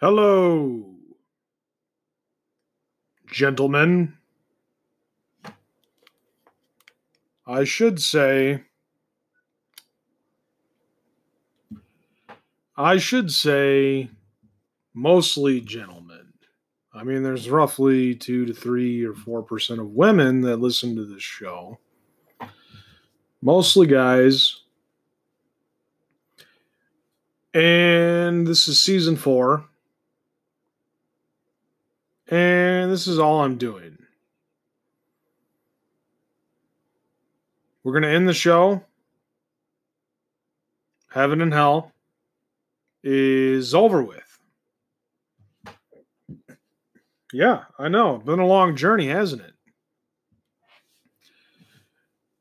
Hello, gentlemen. I should say, mostly gentlemen. I mean, there's roughly 2 to 3 or 4% of women that listen to this show. Mostly guys. And this is season 4. And this is all I'm doing. We're going to end the show. Heaven and Hell is over with. Yeah, I know. Been a long journey, hasn't it?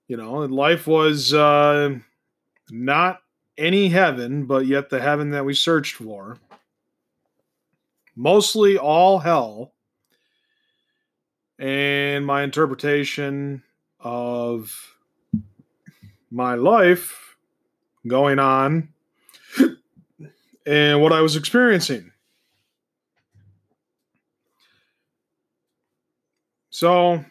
You know, and life was not any heaven, but yet the heaven that we searched for. Mostly all hell. And my interpretation of my life going on and what I was experiencing. So,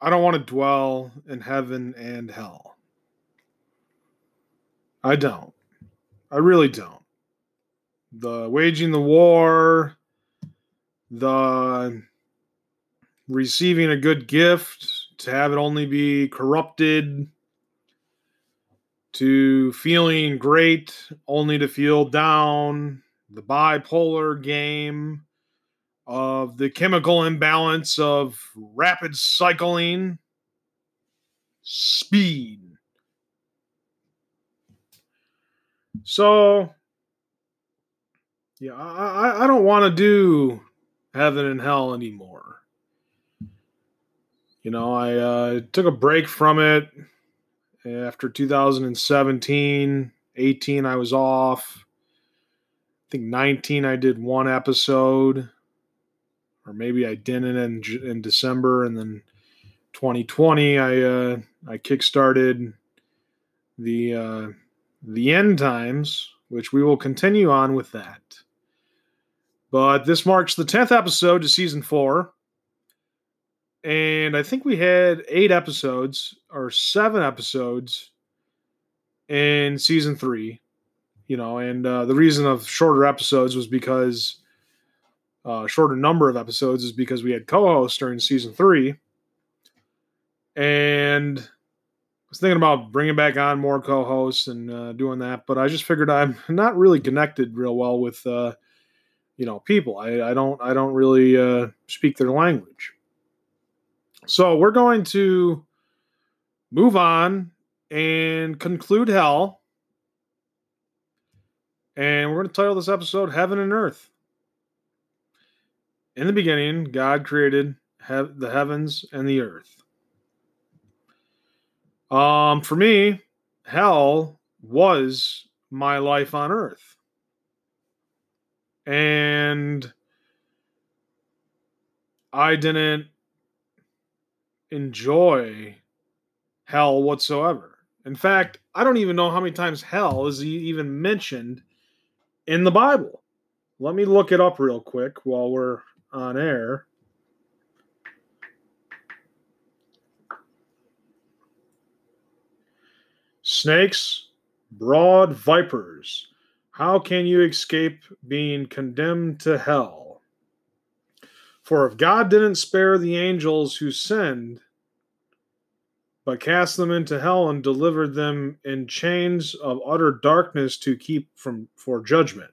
I don't want to dwell in heaven and hell. I don't. I really don't. The waging the war, the receiving a good gift, to have it only be corrupted, to feeling great only to feel down, the bipolar game of the chemical imbalance of rapid cycling, speed. So, yeah, I don't want to do heaven and hell anymore. You know, I took a break from it after 2017, 18 I was off. I think 19 I did one episode, or maybe I didn't in December, and then 2020 I kickstarted the end times, which we will continue on with that. But this marks the 10th episode to season 4. And I think we had 7 episodes in season 3, you know, and the reason of shorter episodes was because, shorter number of episodes is because we had co-hosts during season 3, and I was thinking about bringing back on more co-hosts and doing that, but I just figured I'm not really connected real well with, you know, people. I don't really speak their language. So we're going to move on and conclude hell. And we're going to title this episode Heaven and Earth. In the beginning, God created the heavens and the earth. For me, hell was my life on earth. And I didn't enjoy hell whatsoever. In fact, I don't even know how many times hell is even mentioned in the Bible. Let me look it up real quick while we're on air. Snakes, broad vipers. How can you escape being condemned to hell? For if God didn't spare the angels who sinned, but cast them into hell and delivered them in chains of utter darkness to keep for judgment.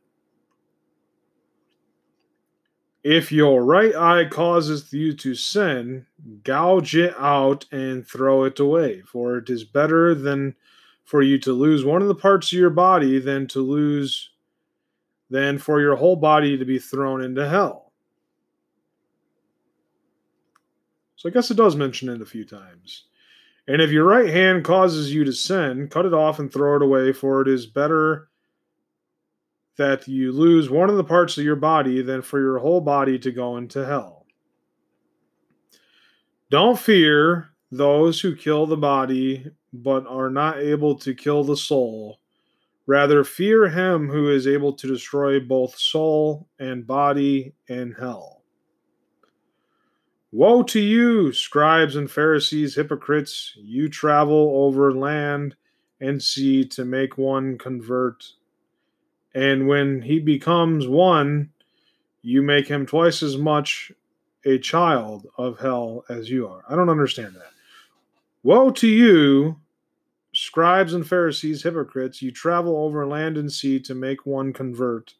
If your right eye causeth you to sin, gouge it out and throw it away. For it is better than for you to lose one of the parts of your body than for your whole body to be thrown into hell. So I guess it does mention it a few times. And if your right hand causes you to sin, cut it off and throw it away, for it is better that you lose one of the parts of your body than for your whole body to go into hell. Don't fear those who kill the body, but are not able to kill the soul. Rather fear him who is able to destroy both soul and body in hell. Woe to you, scribes and Pharisees, hypocrites! You travel over land and sea to make one convert. And when he becomes one, you make him twice as much a child of hell as you are. I don't understand that. Woe to you, scribes and Pharisees, hypocrites! You travel over land and sea to make one convert.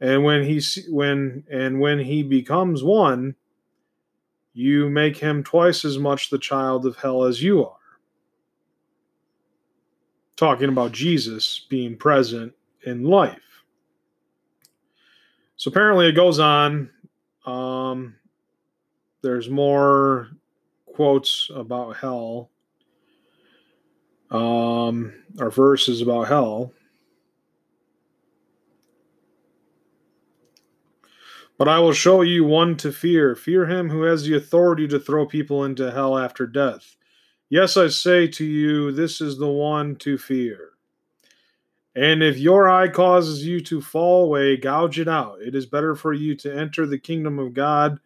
And when he becomes one, you make him twice as much the child of hell as you are. Talking about Jesus being present in life. So apparently it goes on. There's more quotes about hell, or verses about hell. But I will show you one to fear. Fear him who has the authority to throw people into hell after death. Yes, I say to you, this is the one to fear. And if your eye causes you to fall away, gouge it out. It is better for you to enter the kingdom of God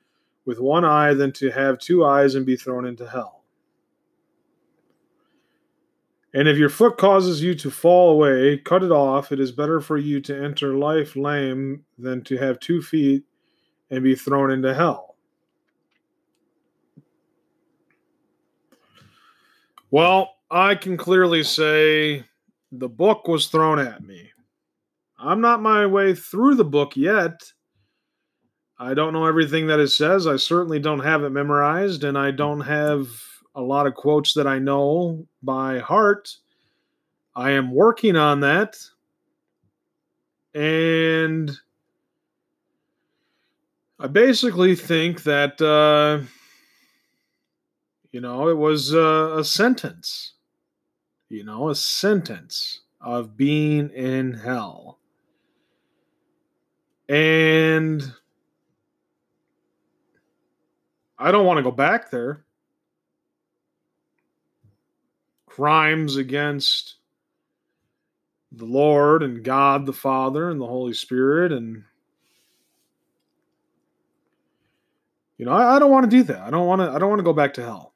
with one eye than to have two eyes and be thrown into hell. And if your foot causes you to fall away, cut it off. It is better for you to enter life lame than to have 2 feet and be thrown into hell. Well, I can clearly say the book was thrown at me. I'm not my way through the book yet. I don't know everything that it says. I certainly don't have it memorized, and I don't have a lot of quotes that I know by heart. I am working on that. And I basically think that, it was a sentence. A sentence of being in hell. And I don't want to go back there. Crimes against the Lord and God the Father and the Holy Spirit. And, I don't want to do that. I don't want to go back to hell.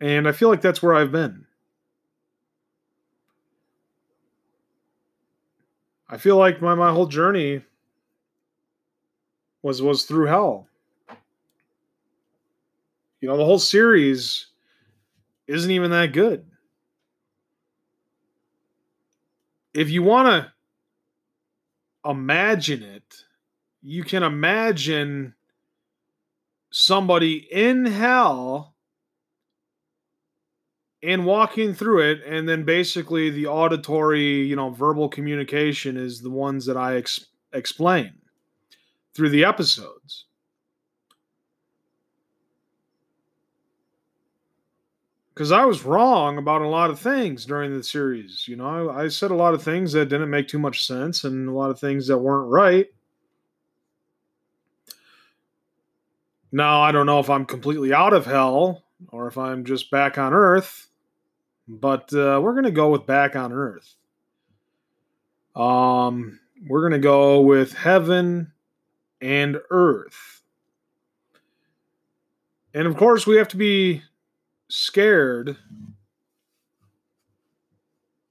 And I feel like that's where I've been. I feel like my whole journey was through hell. The whole series isn't even that good. If you want to imagine it, you can imagine somebody in hell and walking through it, and then basically the auditory, verbal communication is the ones that I explain through the episodes. Because I was wrong about a lot of things during the series. I said a lot of things that didn't make too much sense and a lot of things that weren't right. Now, I don't know if I'm completely out of hell or if I'm just back on earth. But we're going to go with back on earth. We're going to go with heaven and earth. And of course, we have to be scared.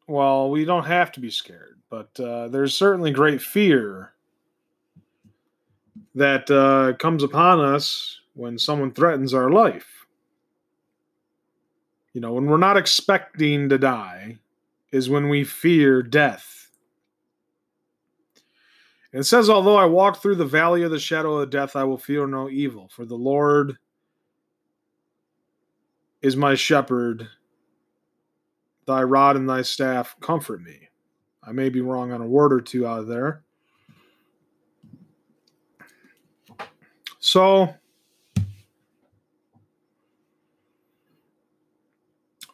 Well, we don't have to be scared, but there's certainly great fear that comes upon us when someone threatens our life. When we're not expecting to die is when we fear death. And it says, although I walk through the valley of the shadow of death, I will fear no evil, for the Lord is my shepherd. Thy rod and thy staff comfort me. I may be wrong on a word or two out of there. So,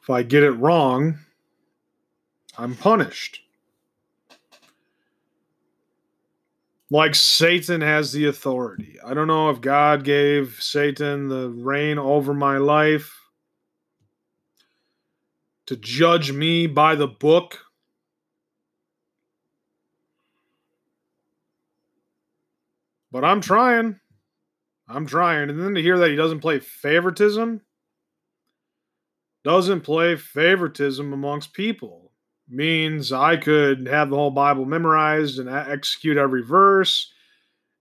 if I get it wrong, I'm punished. Like Satan has the authority. I don't know if God gave Satan the reign over my life. to judge me by the book? But I'm trying. And then to hear that he doesn't play favoritism. Doesn't play favoritism amongst people. Means I could have the whole Bible memorized and execute every verse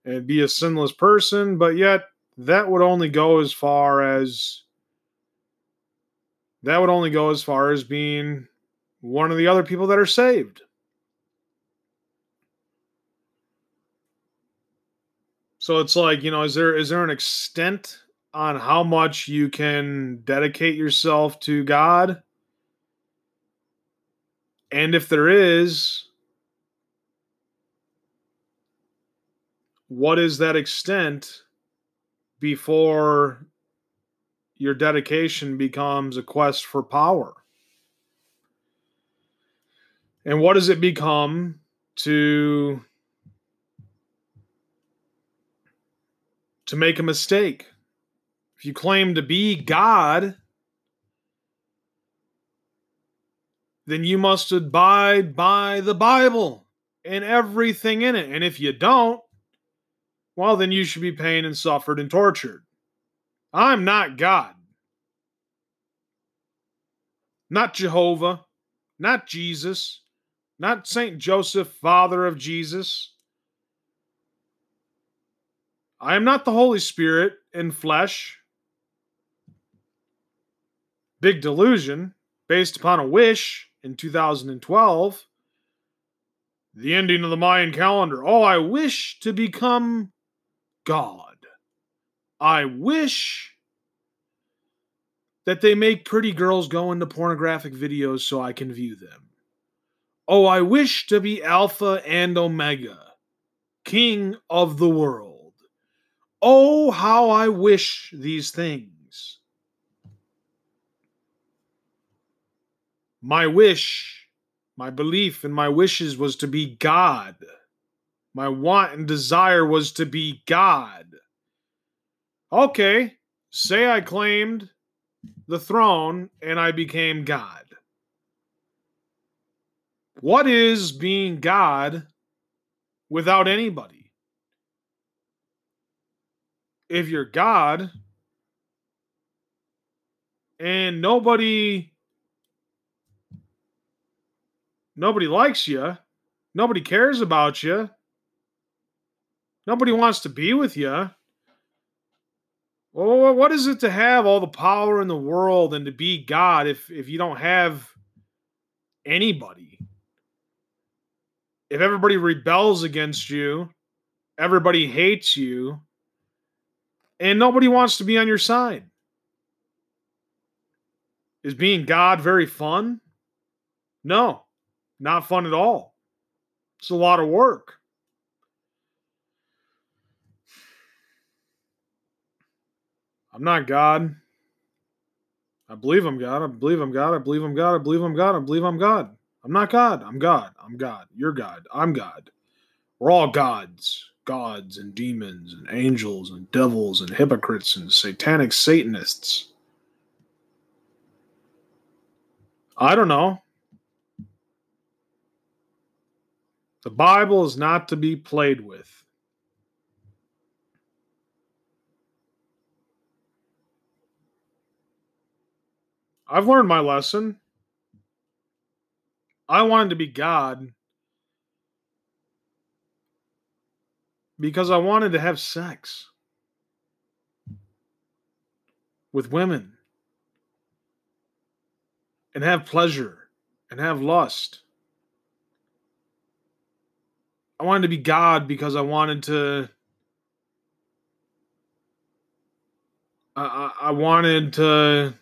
and be a sinless person, but yet that would only go as far as being one of the other people that are saved. So it's like, is there an extent on how much you can dedicate yourself to God? And if there is, what is that extent before your dedication becomes a quest for power? And what does it become to make a mistake? If you claim to be God, then you must abide by the Bible and everything in it. And if you don't, well, then you should be pained and suffered and tortured. I'm not God. Not Jehovah. Not Jesus. Not Saint Joseph, father of Jesus. I am not the Holy Spirit in flesh. Big delusion based upon a wish in 2012. The ending of the Mayan calendar. Oh, I wish to become God. I wish that they make pretty girls go into pornographic videos so I can view them. Oh, I wish to be Alpha and Omega, King of the world. Oh, how I wish these things. My wish, my belief and my wishes was to be God. My want and desire was to be God. Okay, say I claimed the throne and I became God. What is being God without anybody? If you're God and nobody likes you, nobody cares about you, nobody wants to be with you, well, what is it to have all the power in the world and to be God if you don't have anybody? If everybody rebels against you, everybody hates you, and nobody wants to be on your side. Is being God very fun? No, not fun at all. It's a lot of work. I'm not God. I believe I'm God. I believe I'm God. I believe I'm God. I believe I'm God. I believe I'm God. I'm not God. I'm God. I'm God. You're God. I'm God. We're all gods. Gods and demons and angels and devils and hypocrites and satanic Satanists. I don't know. The Bible is not to be played with. I've learned my lesson. I wanted to be God because I wanted to have sex with women and have pleasure and have lust. I wanted to be God because I wanted to. I wanted to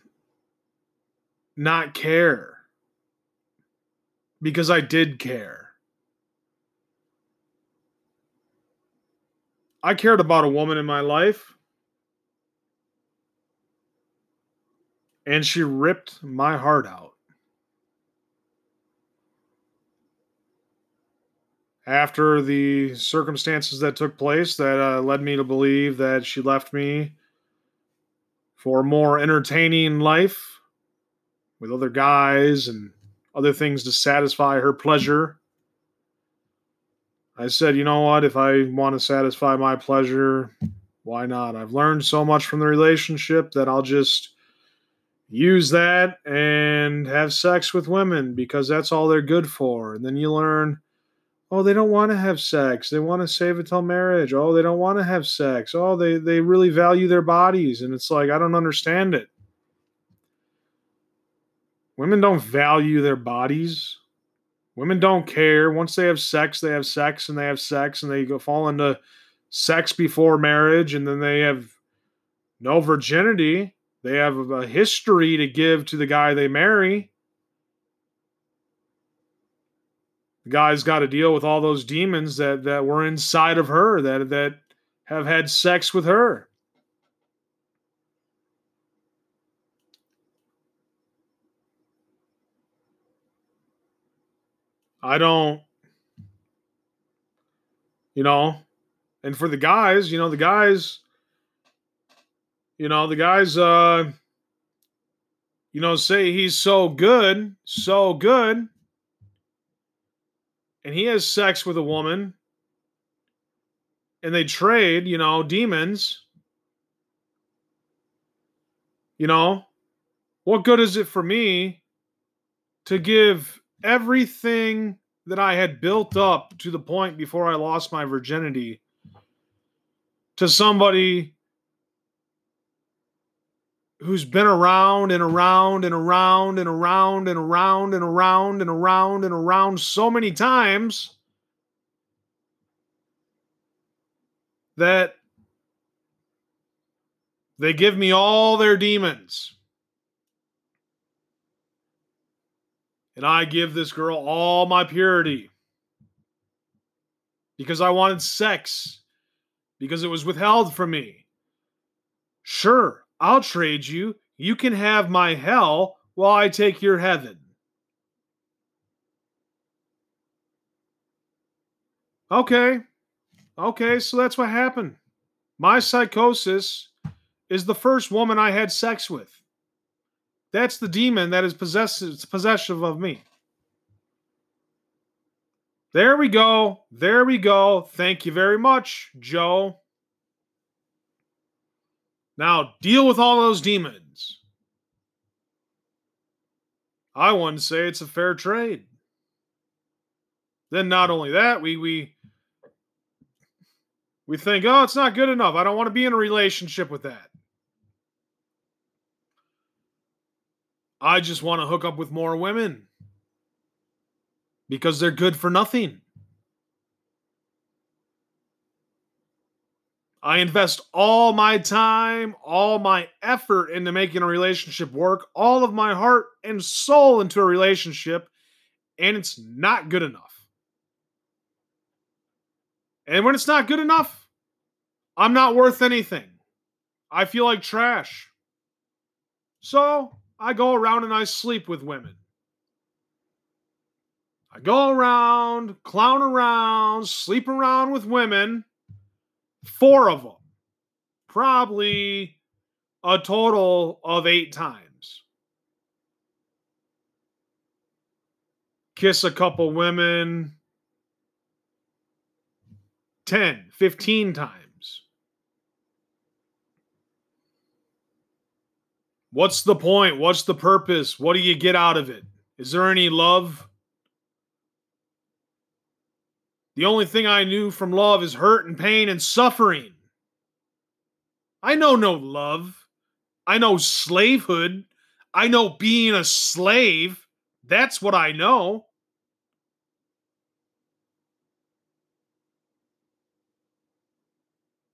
not care, because I did care. I cared about a woman in my life, and she ripped my heart out. After the circumstances that took place that led me to believe that she left me for a more entertaining life, with other guys and other things to satisfy her pleasure. I said, you know what, if I want to satisfy my pleasure, why not? I've learned so much from the relationship that I'll just use that and have sex with women because that's all they're good for. And then you learn, oh, they don't want to have sex. They want to save it till marriage. Oh, they don't want to have sex. Oh, they really value their bodies. And it's like, I don't understand it. Women don't value their bodies. Women don't care. Once they have sex, they have sex, and they have sex, and they go fall into sex before marriage, and then they have no virginity. They have a history to give to the guy they marry. The guy's got to deal with all those demons that were inside of her, that have had sex with her. I don't, and for the guys, say he's so good, and he has sex with a woman, and they trade, demons, what good is it for me to give everything that I had built up to the point before I lost my virginity to somebody who's been around and around and around and around and around and around and around and around so many times that they give me all their demons. And I give this girl all my purity because I wanted sex, because it was withheld from me. Sure, I'll trade you. You can have my hell while I take your heaven. Okay, so that's what happened. My psychosis is the first woman I had sex with. That's the demon that is possessive of me. There we go. Thank you very much, Joe. Now deal with all those demons. I wouldn't say it's a fair trade. Then not only that, we think, oh, it's not good enough. I don't want to be in a relationship with that. I just want to hook up with more women because they're good for nothing. I invest all my time, all my effort into making a relationship work, all of my heart and soul into a relationship, and it's not good enough. And when it's not good enough, I'm not worth anything. I feel like trash. So I go around and I sleep with women. I go around, clown around, sleep around with women. 4 of them. Probably a total of 8 times. Kiss a couple women 10, 15 times. What's the point? What's the purpose? What do you get out of it? Is there any love? The only thing I knew from love is hurt and pain and suffering. I know no love. I know slavehood. I know being a slave. That's what I know.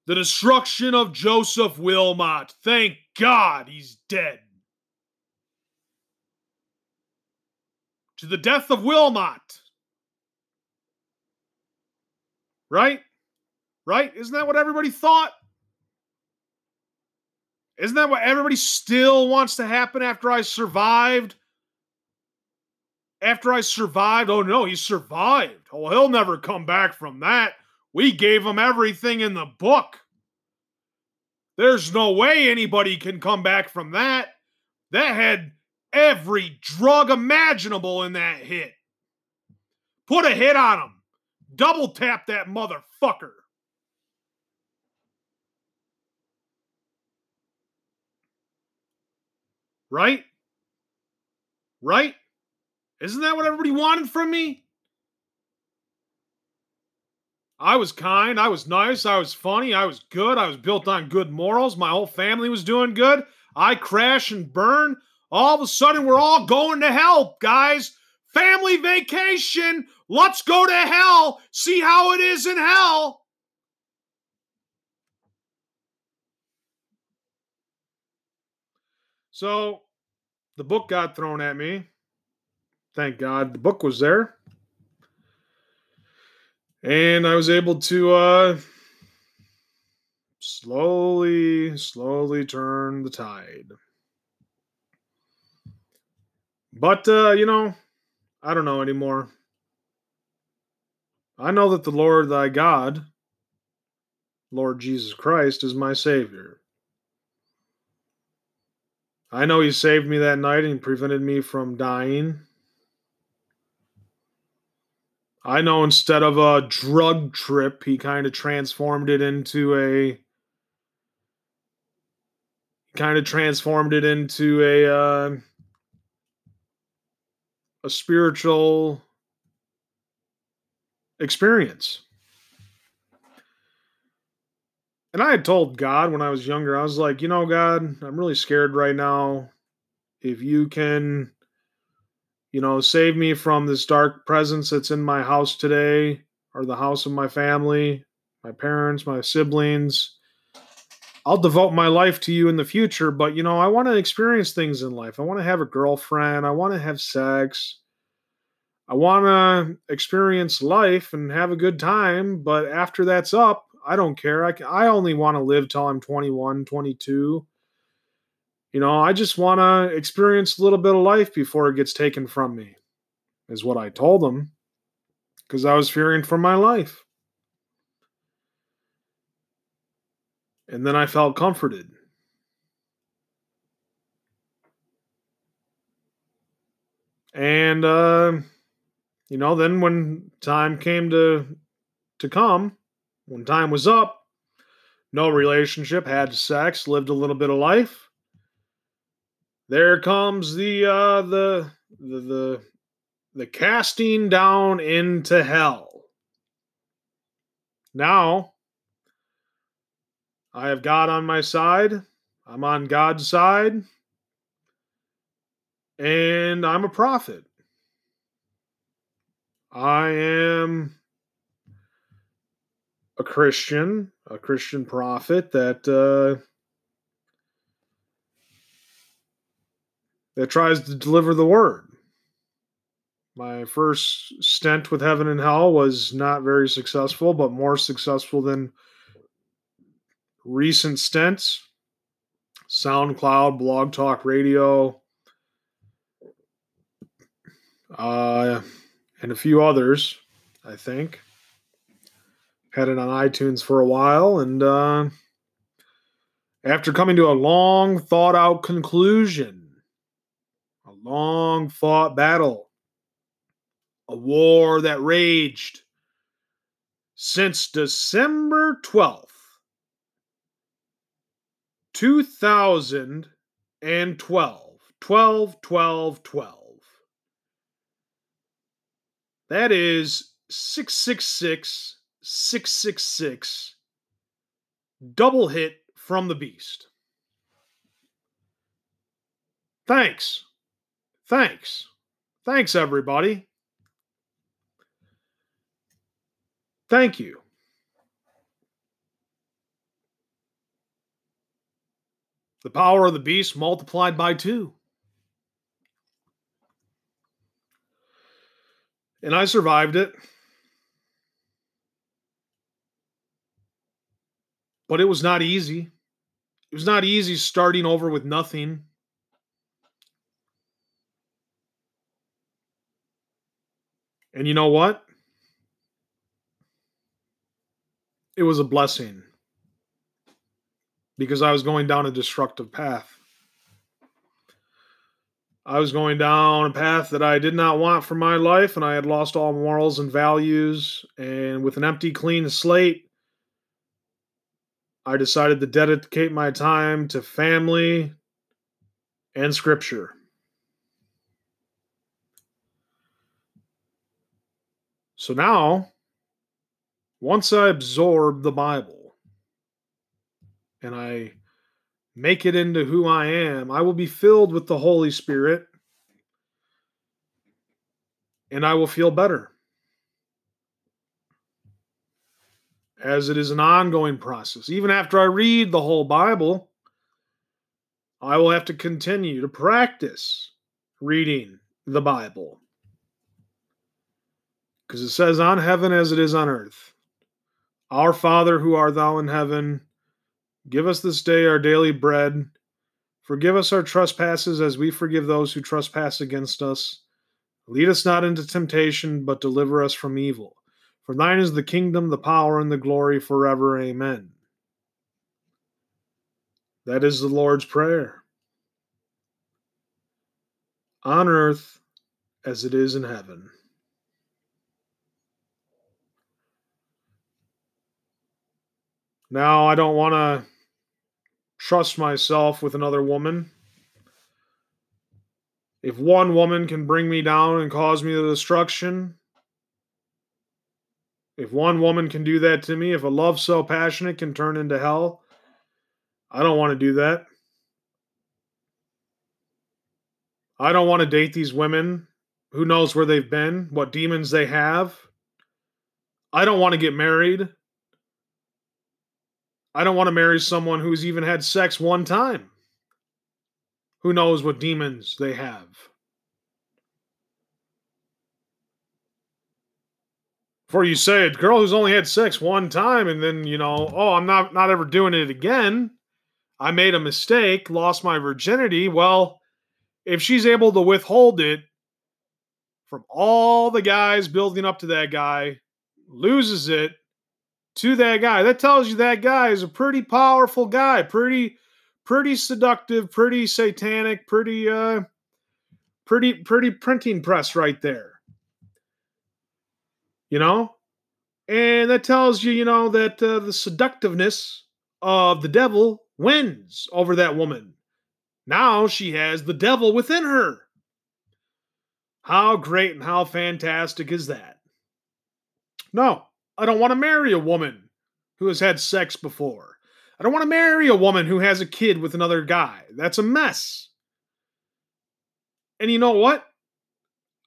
The destruction of Joseph Wilmot. Thank God he's dead. To the death of Wilmot. Right? Isn't that what everybody thought? Isn't that what everybody still wants to happen after I survived? Oh no, he survived. Oh, he'll never come back from that. We gave him everything in the book. There's no way anybody can come back from that. That had every drug imaginable in that hit. Put a hit on him. Double tap that motherfucker. Right? Right? Isn't that what everybody wanted from me? I was kind, I was nice, I was funny, I was good, I was built on good morals, my whole family was doing good, I crash and burn, all of a sudden we're all going to hell, guys. Family vacation, let's go to hell, see how it is in hell. So, the book got thrown at me. Thank God the book was there. And I was able to slowly turn the tide. But, you know, I don't know anymore. I know that the Lord thy God, Lord Jesus Christ, is my Savior. I know he saved me that night and prevented me from dying. I know instead of a drug trip, he kind of transformed it into a spiritual experience. And I had told God when I was younger, I was like, you know, God, I'm really scared right now. If you can, you know, save me from this dark presence that's in my house today, or the house of my family, my parents, my siblings, I'll devote my life to you in the future. But, you know, I want to experience things in life. I want to have a girlfriend. I want to have sex. I want to experience life and have a good time. But after that's up, I don't care. I only want to live till I'm 21, 22. You know, I just want to experience a little bit of life before it gets taken from me, is what I told them, because I was fearing for my life. And then I felt comforted. And, you know, then when time came to come, when time was up, no relationship, had sex, lived a little bit of life. There comes the casting down into hell. Now, I have God on my side. I'm on God's side. And I'm a prophet. I am a Christian prophet that tries to deliver the word. My first stint with Heaven and Hell was not very successful, but more successful than recent stints. SoundCloud, Blog Talk Radio, and a few others, I think. Had it on iTunes for a while, and after coming to a long, thought-out conclusion, long-fought battle, a war that raged since December 12th, 2012. 12-12-12. That is 666-666, double hit from the beast. Thanks. Thanks. Thanks, everybody. Thank you. The power of the beast multiplied by 2. And I survived it. But it was not easy. It was not easy starting over with nothing. And you know what? It was a blessing, because I was going down a destructive path. I was going down a path that I did not want for my life, and I had lost all morals and values. And with an empty, clean slate, I decided to dedicate my time to family and scripture. So now, once I absorb the Bible and I make it into who I am, I will be filled with the Holy Spirit and I will feel better. As it is an ongoing process. Even after I read the whole Bible, I will have to continue to practice reading the Bible. Because it says, on heaven as it is on earth. Our Father, who art thou in heaven, give us this day our daily bread. Forgive us our trespasses as we forgive those who trespass against us. Lead us not into temptation, but deliver us from evil. For thine is the kingdom, the power, and the glory forever. Amen. That is the Lord's Prayer. On earth as it is in heaven. Now, I don't want to trust myself with another woman. If one woman can bring me down and cause me the destruction, if one woman can do that to me, if a love so passionate can turn into hell, I don't want to do that. I don't want to date these women. Who knows where they've been, what demons they have. I don't want to get married. I don't want to marry someone who's even had sex one time. Who knows what demons they have. For you say, a girl who's only had sex one time and then, I'm not ever doing it again. I made a mistake, lost my virginity. Well, if she's able to withhold it from all the guys building up to that guy, loses it, to that guy. That tells you that guy is a pretty powerful guy. Pretty seductive, pretty satanic, pretty printing press right there. And that tells you, that the seductiveness of the devil wins over that woman. Now she has the devil within her. How great and how fantastic is that? No. I don't want to marry a woman who has had sex before. I don't want to marry a woman who has a kid with another guy. That's a mess. And you know what?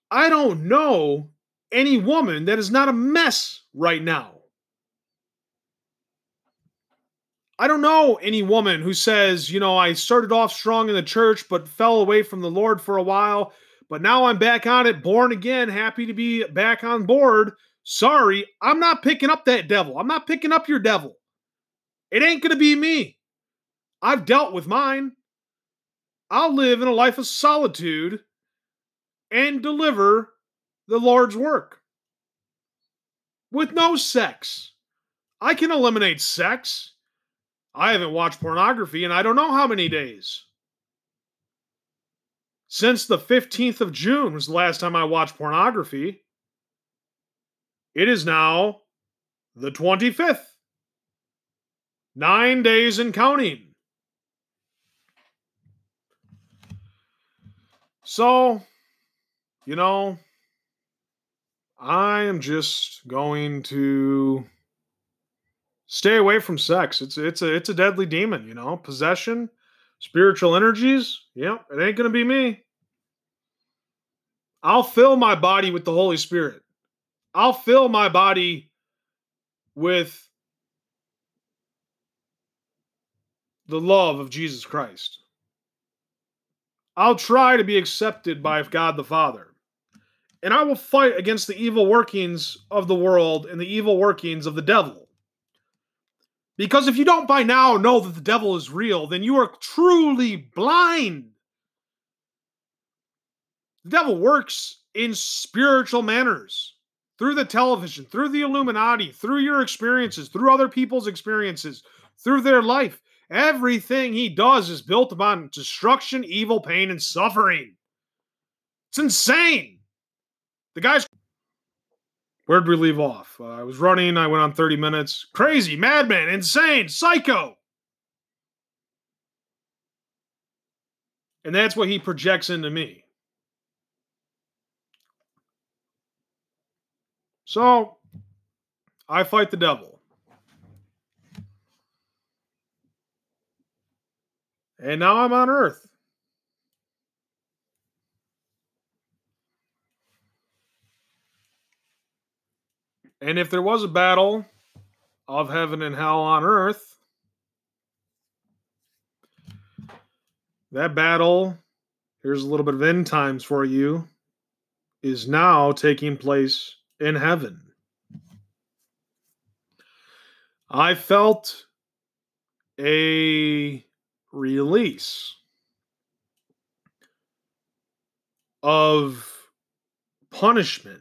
I don't know any woman that is not a mess right now. I don't know any woman who says, I started off strong in the church, but fell away from the Lord for a while, but now I'm back on it, born again, happy to be back on board. Sorry, I'm not picking up that devil. I'm not picking up your devil. It ain't going to be me. I've dealt with mine. I'll live in a life of solitude and deliver the Lord's work. With no sex. I can eliminate sex. I haven't watched pornography in I don't know how many days. Since the 15th of June was the last time I watched pornography. It is now the 25th. 9 days and counting. So, I am just going to stay away from sex. It's a deadly demon, Possession, spiritual energies. Yep, it ain't going to be me. I'll fill my body with the Holy Spirit. I'll fill my body with the love of Jesus Christ. I'll try to be accepted by God the Father. And I will fight against the evil workings of the world and the evil workings of the devil. Because if you don't by now know that the devil is real, then you are truly blind. The devil works in spiritual manners. Through the television, through the Illuminati, through your experiences, through other people's experiences, through their life. Everything he does is built upon destruction, evil, pain, and suffering. It's insane. The guys. Where'd we leave off? I was running. I went on 30 minutes. Crazy, madman, insane, psycho. And that's what he projects into me. So, I fight the devil. And now I'm on Earth. And if there was a battle of heaven and hell on Earth, that battle, here's a little bit of end times for you, is now taking place in heaven. I felt a release of punishment.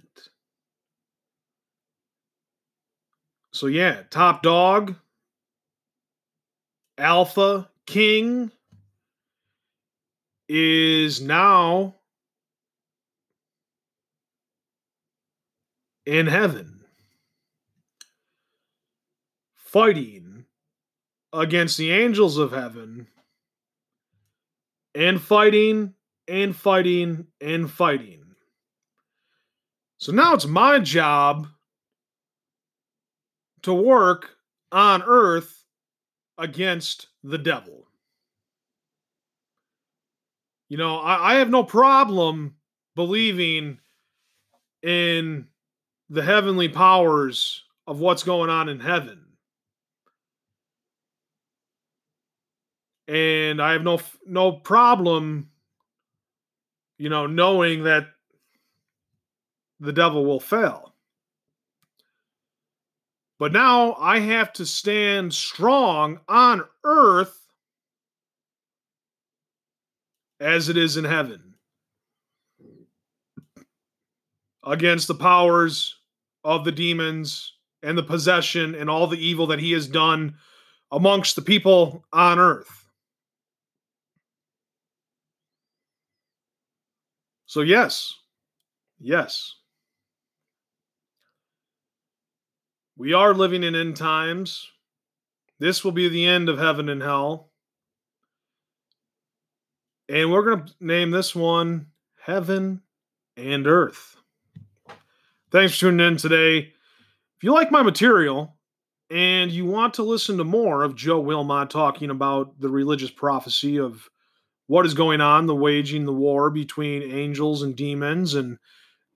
So yeah, top dog, alpha, king is now in heaven fighting against the angels of heaven and fighting and fighting and fighting. So now it's my job to work on Earth against the devil. You know, I have no problem believing in the heavenly powers of what's going on in heaven. And I have no problem, you know, knowing that the devil will fail. But now I have to stand strong on Earth as it is in heaven against the powers of the demons and the possession and all the evil that he has done amongst the people on Earth. So yes. We are living in end times. This will be the end of heaven and hell. And we're going to name this one Heaven and Earth. Thanks for tuning in today. If you like my material and you want to listen to more of Joe Wilmot talking about the religious prophecy of what is going on, the waging the war between angels and demons and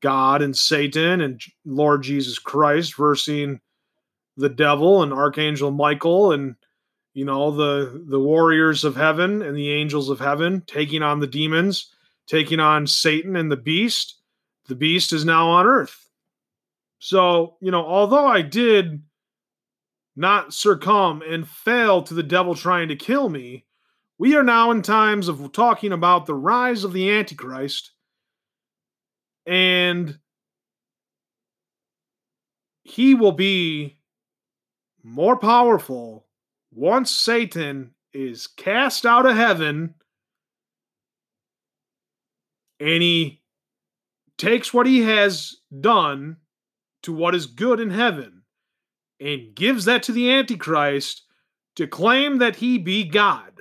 God and Satan and Lord Jesus Christ versus the devil and Archangel Michael and, you know, the warriors of heaven and the angels of heaven taking on the demons, taking on Satan and the beast. The beast is now on Earth. So, you know, although I did not succumb and fail to the devil trying to kill me, we are now in times of talking about the rise of the Antichrist. And he will be more powerful once Satan is cast out of heaven and he takes what he has done to what is good in heaven and gives that to the Antichrist to claim that he be God.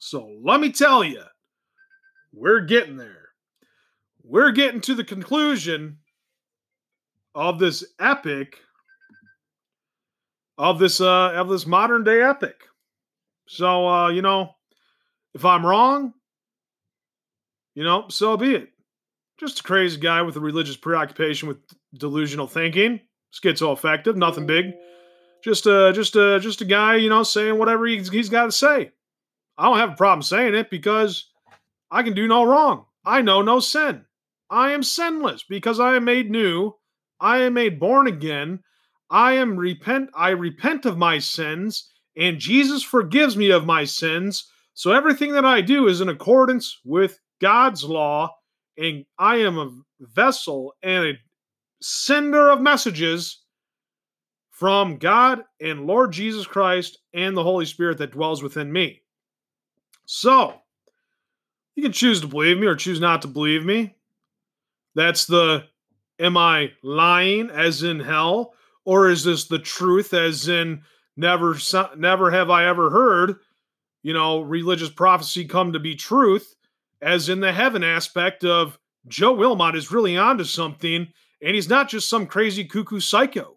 So let me tell you, we're getting there. We're getting to the conclusion of this epic, of this modern day epic. So, you know, if I'm wrong, you know, so be it. Just a crazy guy with a religious preoccupation with delusional thinking, schizoaffective, nothing big. Just a guy, you know, saying whatever he's got to say. I don't have a problem saying it because I can do no wrong. I know no sin. I am sinless because I am made new. I am made born again. I repent of my sins, and Jesus forgives me of my sins. So everything that I do is in accordance with God's law, and I am a vessel and a sender of messages from God and Lord Jesus Christ and the Holy Spirit that dwells within me. So You can choose to believe me or choose not to believe me. That's the, am I lying as in hell? Or is this the truth as in never have I ever heard, religious prophecy come to be truth, as in the heaven aspect of Joe Wilmot is really onto something, and he's not just some crazy cuckoo psycho.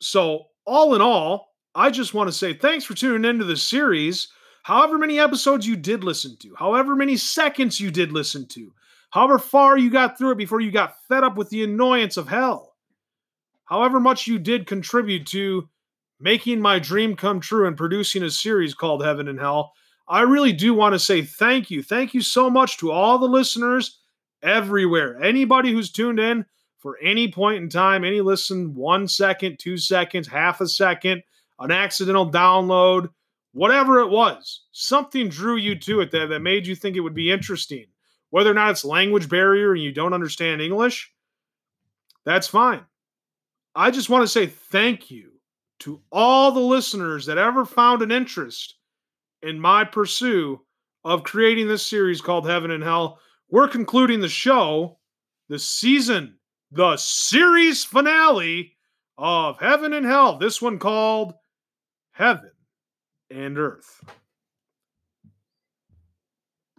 So all in all, I just want to say thanks for tuning into the series. However many episodes you did listen to, however many seconds you did listen to, however far you got through it before you got fed up with the annoyance of hell, however much you did contribute to making my dream come true and producing a series called Heaven and Hell, I really do want to say thank you. Thank you so much to all the listeners everywhere. Anybody who's tuned in for any point in time, any listen, 1 second, 2 seconds, half a second, an accidental download, whatever it was, something drew you to it that made you think it would be interesting. Whether or not it's language barrier and you don't understand English, that's fine. I just want to say thank you to all the listeners that ever found an interest in my pursuit of creating this series called Heaven and Hell. We're concluding the show, the season, the series finale of Heaven and Hell. This one called Heaven and Earth.